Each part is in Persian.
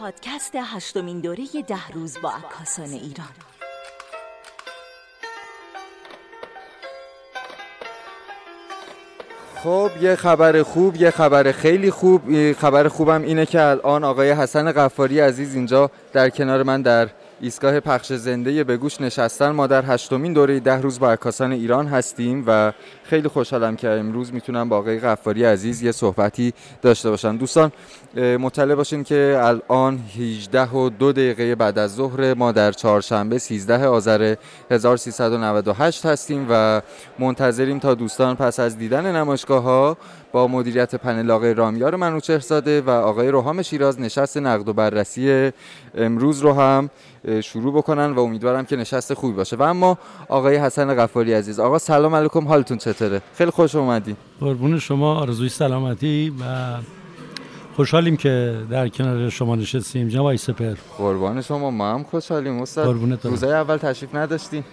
پادکست 8 دوره 10 روز با عکاسان ایران. خب یه خبر خوب، یه خبر خیلی خوب. خبر خوبم اینه که الان آقای حسن غفاری عزیز اینجا در کنار من در ایستگاه پخش زنده به گوش نشستن. ما در 8 دوره 10 روز با عکاسان ایران هستیم و خیلی خوشحالم که امروز میتونم با آقای غفاری عزیز یه صحبتی داشته باشم. دوستان مطلع باشین که الان 18:02 بعد از ظهر ما در چهارشنبه 13 آذر 1398 هستیم و منتظریم تا دوستان پس از دیدن نمایشگاه‌ها با مدیریت پنل آقای رامیار منوچهر زاده و آقای روحامشی نشست نقد و بررسی امروز رو هم شروع بکنن و امیدوارم که نشست خوبی باشه. و اما آقای حسن غفاری عزیز، آقا سلام علیکم، حالتون چطوره؟ خیلی خوش اومدید. قربون شما، آرزوی سلامتی و خوشحالیم که در کنار شما نشستیم جناب سپهر. قربان شما، ما هم خوشحالیم استاد. روزای اول تشریف نداشتین،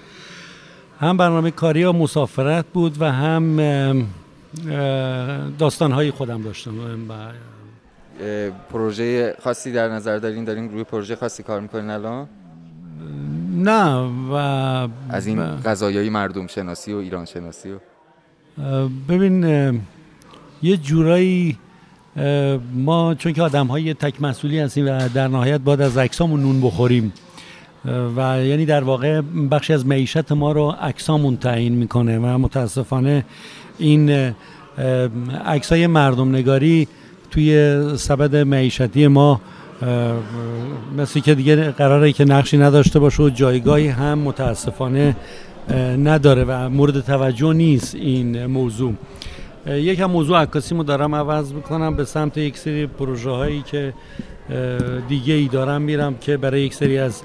هم برنامه کاری و مسافرت بود و هم داستان‌های خودم داشتم. پروژه خاصی در نظر دارین روی پروژه خاصی کار میکنین الان؟ نه. و از این قضایای مردم شناسی و ایران شناسی و ببین یه جورایی ما چون که آدم‌های تک مسئولی هستیم و در نهایت باید از عکسامون نون بخوریم و یعنی در واقع بخشی از معیشت ما رو عکسامون تعیین میکنه و متاسفانه این عکسای مردم نگاری توی سبد معیشتی ما مثل که دیگه قراره که نقشی نداشته باشه و جایگاهی هم متاسفانه نداره و مورد توجه نیست این موضوع. یکم موضوع عکاسیمو دارم عوض میکنم به سمت یک سری پروژه هایی که دیگه ای دارم میرم که برای یک سری از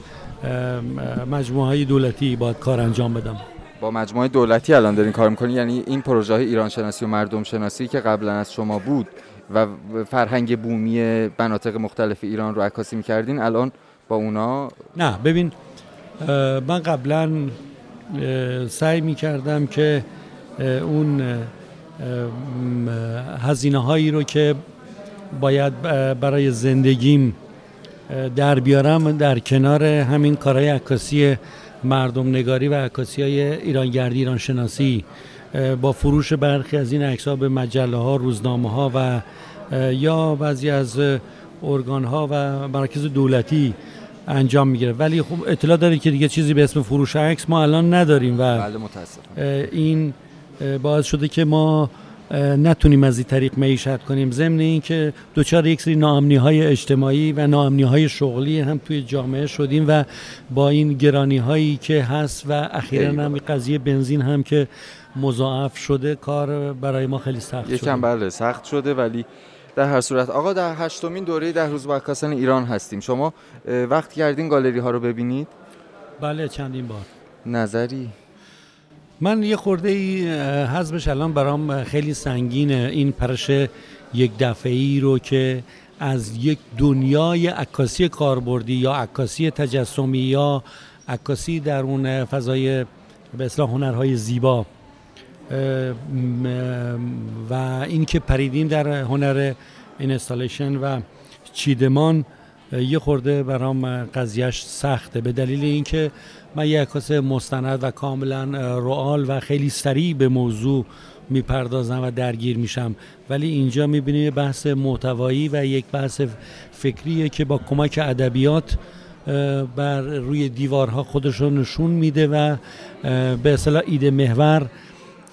مجموعه های دولتی باید کار انجام بدم. با مجموعه دولتی الان دارین کار میکنین؟ یعنی این پروژه های ایران شناسی و مردم شناسی که قبلا از شما بود و فرهنگ بومی مناطق مختلف ایران رو عکاسی می‌کردین، الان با اونا؟ نه ببین، من قبلا سعی می‌کردم که اون هزینه‌هایی رو که باید برای زندگیم در بیارم در کنار همین کارهای عکاسی مردم نگاری و عکاسی‌های ایرانگردی ایران شناسی با فروش برخی از این عکس‌ها به مجله‌ها، روزنامه‌ها و یا بعضی از ارگان‌ها و مراکز دولتی انجام می‌گیره. ولی خب اطلاع داره که دیگه چیزی به اسم فروش عکس ما الان نداریم و این باعث شده که ما نتونیم از این طریق معیشت کنیم، ضمن این که دوچار یک سری ناامنی‌های اجتماعی و ناامنی‌های شغلی هم توی جامعه شدیم و با این گرانی‌هایی که هست و اخیراً هم قضیه بنزین هم که مضاعف شده، کار برای ما خیلی سخت شده. یکم بله سخت شده، ولی در هر صورت آقا در 8 دوره 10 روز با عکاسان ایران هستیم. شما وقت کردین گالری ها رو ببینید؟ بله چندین بار. نظری؟ من یه خورده ای حزمش الان برام خیلی سنگینه، این پرش یک دفعه‌ای رو که از یک دنیای عکاسی کاربردی یا عکاسی تجسمی یا عکاسی در اون فضای به اصطلاح هنرهای زیبا و اینکه پریدیم در هنر اینستالیشن و چیدمان، یه خورده برام قضیهش سخته به دلیل اینکه من یه عکاس مستند و کاملا رئال و خیلی سریع به موضوع میپردازم و درگیر میشم، ولی اینجا میبینیم یه بحث محتوایی و یک بحث فکریه که با کمک ادبیات بر روی دیوارها خودش رو نشون میده و به اصطلاح ایده محور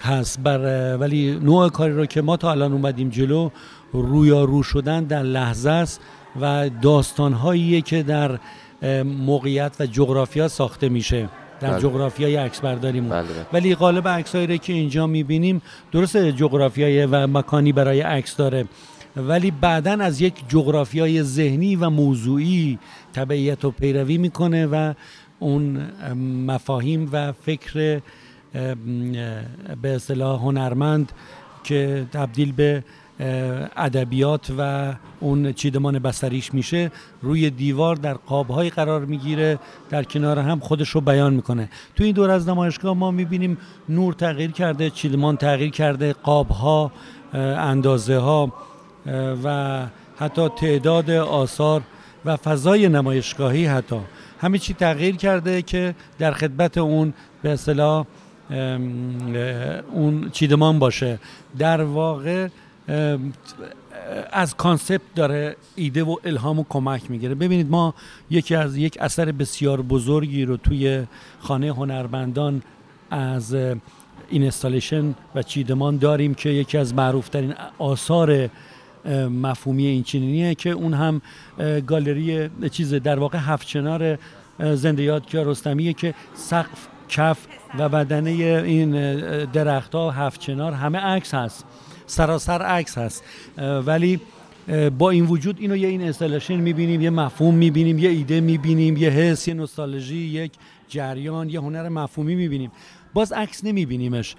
هست بر، ولی نوع کاری رو که ما تا الان اومدیم جلو رویارو شدن در لحظه است و داستان‌هایی که در موقعیت و جغرافیا ساخته میشه در بله. جغرافیای عکسبرداریمون بله. ولی غالب عکسایی رو که اینجا میبینیم درست جغرافیایی و مکانی برای عکس داره، ولی بعدن از یک جغرافیای ذهنی و موضوعی تبعیت و پیروی میکنه و اون مفاهیم و فکر به اصطلاح هنرمند که تبدیل به ادبیات و اون چیدمان بصریش میشه روی دیوار در قاب‌های قرار میگیره، در کنار هم خودش رو بیان میکنه. تو این دور از نمایشگاه ما میبینیم نور تغییر کرده، چیدمان تغییر کرده، قاب‌ها، اندازه‌ها و حتی تعداد آثار و فضای نمایشگاهی حتی همه چی تغییر کرده که در خدمت اون به اصطلاح اون چیدمان باشه. در واقع از کانسپت داره ایده و الهام و کمک میگیره. ببینید ما یکی از یک اثر بسیار بزرگی رو توی خانه هنرمندان از اینستالیشن و چیدمان داریم که یکی از معروفترین آثار مفهومی این چنینیه که اون هم گالری در واقع هفت چنار زنده یادگار رستمیه که سقف، کف و بدنه این درخت‌ها هفت چنار همه عکس هست، سراسر عکس هست، ولی با این وجود اینو یه این اینستالیشن می‌بینیم، یه مفهوم می‌بینیم، یه ایده می‌بینیم، یه حس، یه نوستالژی، یک جریان، یه هنر مفهومی می‌بینیم. باز عکس نمی‌بینیمش.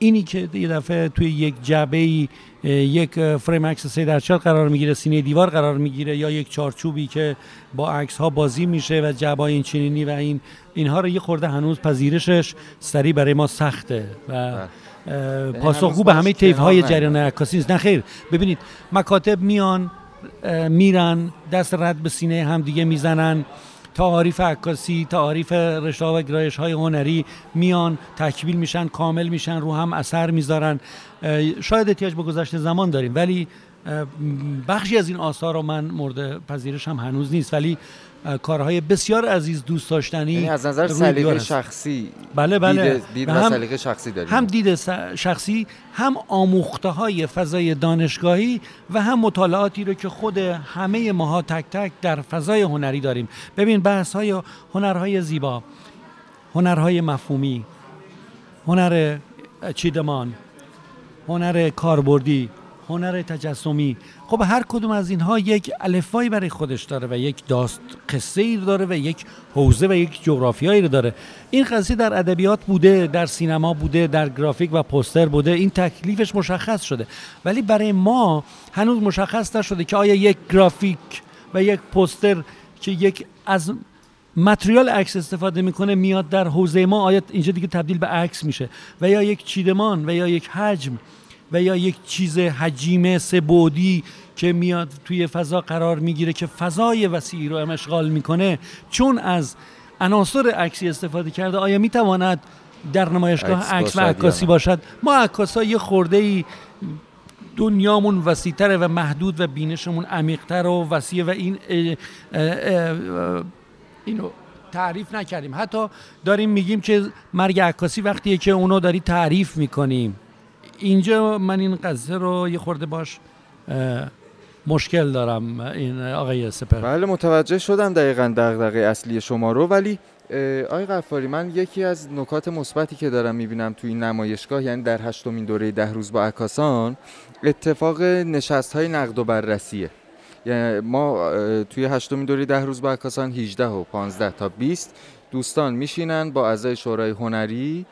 اینی که یه دفعه توی یک جعبه‌ای یک فریم عکس 3x4 قرار میگیره، سینه دیوار قرار میگیره، یا یک چارچوبی که با عکس‌ها بازی میشه و جعبه‌های این چنینی و اینها رو یه خورده هنوز پذیرشش سری برای ما سخته و پاسخگو به همه طیف‌های جریان عکاسی نیست. نه خیر، ببینید مکاتب میان میرن، دست رد به سینه هم دیگه میزنن، تعاریف عکاسی، تعاریف رشته‌ها و گرایش‌های هنری میان تکمیل میشن، کامل میشن، رو هم اثر میذارن. شاید احتیاج به گذشته زمان داریم، ولی بخشی از این آثار رو من مورد پذیرش هم هنوز نیست، ولی کارهای بسیار عزیز دوست داشتنی. یعنی از نظر سلیقه شخصی؟ بله دید و سلیقه شخصی داریم، هم دید شخصی، هم آموخته‌های فضای دانشگاهی و هم مطالعاتی رو که خود همه ماها تک تک در فضای هنری داریم. ببین بحث‌های هنرهای زیبا، هنرهای مفهومی، هنر چیدمان، هنر کاربردی، هنر تجسمی، خب هر کدوم از اینها یک الفبایی برای خودش داره و یک داست قصه‌ای داره و یک حوزه و یک جغرافیایی رو داره. این قضیه در ادبیات بوده، در سینما بوده، در گرافیک و پوستر بوده، این تکلیفش مشخص شده، ولی برای ما هنوز مشخص نشده که آیا یک گرافیک و یک پوستر که یک از متریال عکس استفاده میکنه میاد در حوزه ما، آیا اینجا دیگه تبدیل به عکس میشه، و یا یک چیدمان و یا یک حجم و یا یک چیز حجیمه سه‌بعدی که میاد توی فضا قرار میگیره که فضای وسیعی رو اشغال میکنه، چون از عناصر عکسی استفاده کرده، آیا میتواند در نمایشگاه عکس و عکاسی باشد؟ ما عکاسا یه خرده‌ای دنیامون وسیع‌تره و محدود و بینشمون عمیق‌تر و وسیع و اینو تعریف نکردیم. حتی داریم میگیم که مرگ عکاسی وقتیه که اونو داری تعریف میکنیم. اینجا من این قضیه رو یه خورده باش مشکل دارم. این آقای سپهری، بله متوجه شدم دقیقاً دغدغه اصلی شما رو، ولی آقای غفاری من یکی از نکات مثبتی که دارم میبینم توی این نمایشگاه، یعنی در 8مین دوره 10 روز با عکاسان، اتفاق نشست‌های نقد و بررسیه. یعنی ما توی 8مین دوره 10 روز با عکاسان 18 و 15 تا 20 دوستان میشینن با اعضای شورای هنری،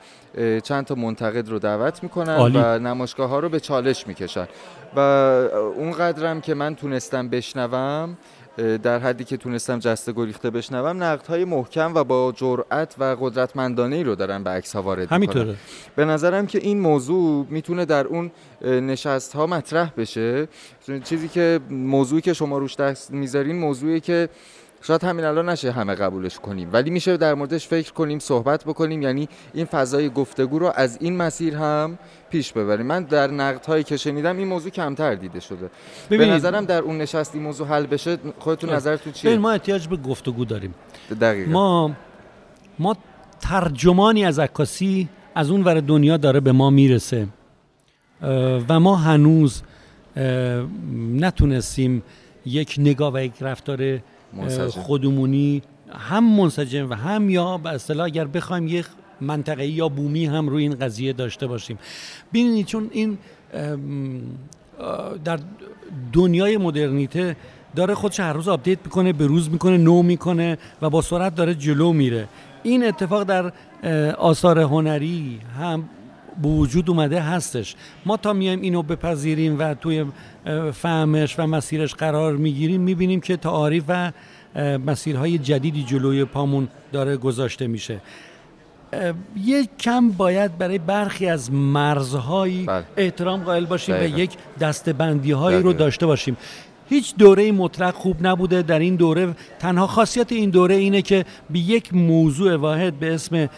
چند تا منتقد رو دعوت میکنن و نمایشگاه ها رو به چالش میکشن و اونقدرم که من تونستم بشنوم، در حدی که تونستم جسته گریخته بشنوم، نقدهای محکم و با جرأت و قدرتمندانه‌ای رو دارن به عکس‌ها وارد می‌کنن. به نظرم که این موضوع میتونه در اون نشست‌ها مطرح بشه. موضوعی که شما روش دست میذارین موضوعی که شاید همین الان نشه همه قبولش کنیم، ولی میشه در موردش فکر کنیم، صحبت بکنیم، یعنی این فضای گفتگو رو از این مسیر هم پیش ببریم. من در نقدهایی که شنیدم این موضوع کمتر دیده شده. به نظرم در اون نشستی موضوع حل بشه. خودتون نظرتون چیه؟ ببین ما احتیاج به گفتگو داریم. دقیقاً ما ترجمانی از عکاسی از اون ور دنیا داره به ما میرسه و ما هنوز نتونستیم یک نگاه و یک رفتار منسجم، خودمونی، هم منسجم و هم یا به اصطلاح اگر بخوایم یک منطقه‌ای یا بومی هم روی این قضیه داشته باشیم. ببینید چون این در دنیای مدرنیته داره خودش هر روز آپدیت میکنه، بروز میکنه، نو میکنه و با سرعت داره جلو میره. این اتفاق در آثار هنری هم به وجود اومده هستش. ما تا میایم اینو بپذیریم و توی فهمش و مسیرش قرار میگیریم، میبینیم که تعاریف و مسیرهای جدیدی جلوی پامون داره گذاشته میشه. یک کم باید برای برخی از مرزهای احترام قائل باشیم و یک دستبندی‌هایی رو داشته باشیم. هیچ دوره مطلق خوب نبوده. در این دوره تنها خاصیت این دوره اینه که به یک موضوع واحد به اسم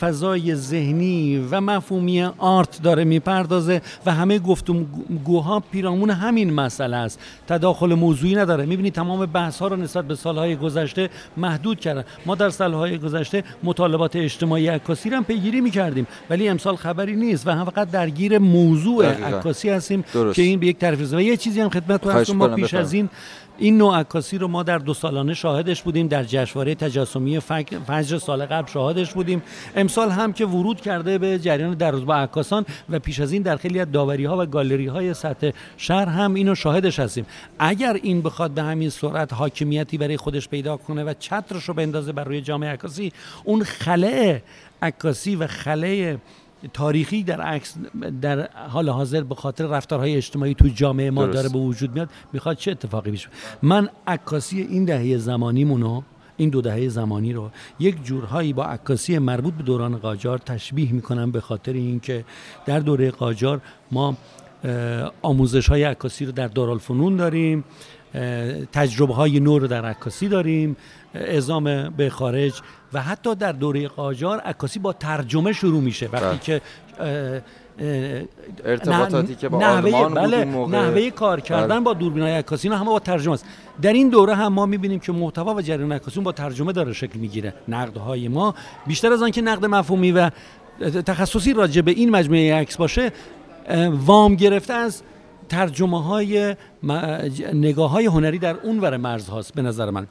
فضای ذهنی و مفهومی آرت داره میپردازه و همه گفتگوها پیرامون همین مسئله است، تداخل موضوعی نداره. میبینید تمام بحث ها رو نسبت به سالهای گذشته محدود کردن. ما در سالهای گذشته مطالبات اجتماعی عکاسی رو هم پیگیری میکردیم، ولی امسال خبری نیست و هم فقط درگیر موضوع عکاسی هستیم که این به یک طرفی. و یه چیزی هم خدمتتون هست، ما پیش از این نوع عکاسی رو ما در دو سالانه شاهدش بودیم، در جشنواره تجسمی فجر سال قبل شاهدش بودیم، امسال هم که ورود کرده به جریان در روز با عکاسان و پیش از این در خیلی از داوری‌ها و گالری‌های سطح شهر هم اینو شاهدش هستیم. اگر این بخواد به همین سرعت حاکمیتی برای خودش پیدا کنه و چترش رو بندازه بر روی جامعه عکاسی، اون خلأ عکاسی و خلأ تاریخی در عکس در حال حاضر به خاطر رفتارهای اجتماعی تو جامعه ما داره به وجود میاد، میخواد چه اتفاقی بیفته. من عکاسی این دهه زمانیمونو، این دو دهه زمانی رو یک جورهایی با عکاسی مربوط به دوران قاجار تشبیه میکنم، به خاطر اینکه در دوره قاجار ما آموزش‌های عکاسی رو در دارالفنون داریم، تجربه‌های نو رو در عکاسی داریم، اعزام به خارج، و حتی در دوره قاجار عکاسی با ترجمه شروع میشه وقتی که ارتباطاتی که با آلمان بود اون موقع، نحوه کار کردن با دوربین‌های عکاسی اینا همه با ترجمه است. در این دوره هم ما می‌بینیم که محتوا و جریان عکاسی با ترجمه داره شکل می‌گیره. نقدهای ما بیشتر از آنکه نقد مفهومی و تخصصی راجع به این مجموعه عکس باشه، وام گرفته از ترجمه‌های نگاه‌های هنری در اونور مرز هاست به نظر من.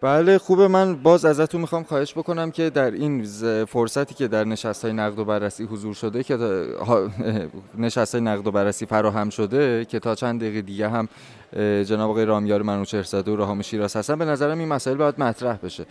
بله خوبه. من باز ازتون میخوام خواهش بکنم که در این فرصتی که در نشست‌های نقد و بررسی حضور شده، که نشست‌های نقد و بررسی فراهم شده که تا چند دقیقه دیگه هم جناب آقای رامیار منوچهر زاده و روحامشی هستن، به نظرم این مسائل باید مطرح بشه.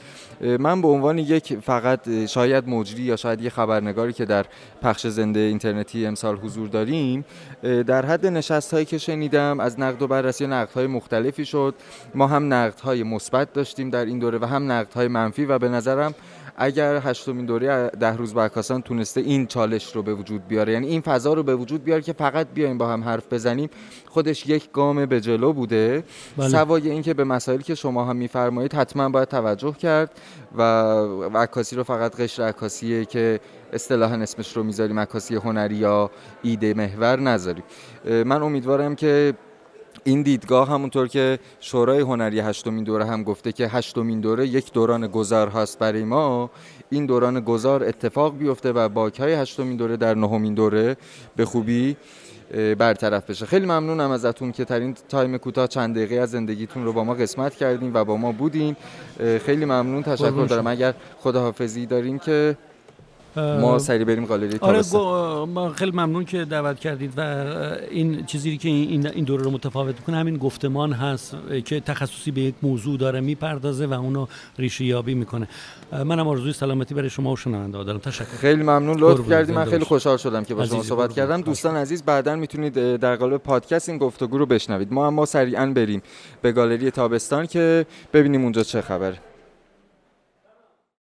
من به عنوان یک فقط شاید مجری یا شاید یک خبرنگاری که در پخش زنده اینترنتی امسال حضور داریم، در حد نشست‌هایی که شنیدم از نقد و بررسی نقد‌های مختلفی شد. ما هم نقد‌های مثبت داشتیم در این دوره و هم نقدهای منفی، و به نظرم اگر هشتمین دوره ده روز با عکاسان تونسته این چالش رو به وجود بیاره، یعنی این فضا رو به وجود بیاره که فقط بیایم با هم حرف بزنیم، خودش یک گام به جلو بوده. بله. سوای این که به مسائلی که شما هم میفرمایید حتما باید توجه کرد و عکاسی رو فقط قشر عکاسیه که اصطلاحاً اسمش رو میذاریم عکاسی هنری یا ایده محور نذاریم. من امیدوارم که این دیدگاه، همونطور که شورای هنری هشتمین دوره هم گفته که هشتمین دوره یک دوران گذار هست برای ما، این دوران گذار اتفاق بیفته و باگ‌های هشتمین دوره در نهمین دوره به خوبی برطرف بشه. خیلی ممنونم ازتون که در این تایم کوتاه چند دقیقه از زندگیتون رو با ما قسمت کردین و با ما بودین. خیلی ممنون، تشکر دارم. اگر خداحافظی دارین که ما سری بریم گالری تابستان. آره ما خیلی ممنون که دعوت کردید و این چیزی که این دوره رو متفاوت می‌کنه همین گفتمان هست که تخصصی به یک موضوع داره میپردازه و اونو ریشه یابی میکنه. منم آرزوی سلامتی برای شما و شنونده ها دارم. تشکر. خیلی ممنون، لطف کردید. من خیلی خوشحال شدم که با شما صحبت کردم. دوستان عزیز، بعداً میتونید در قالب پادکست این گفتگو رو بشنوید. ما سریعاً بریم به گالری تابستان که ببینیم اونجا چه خبره.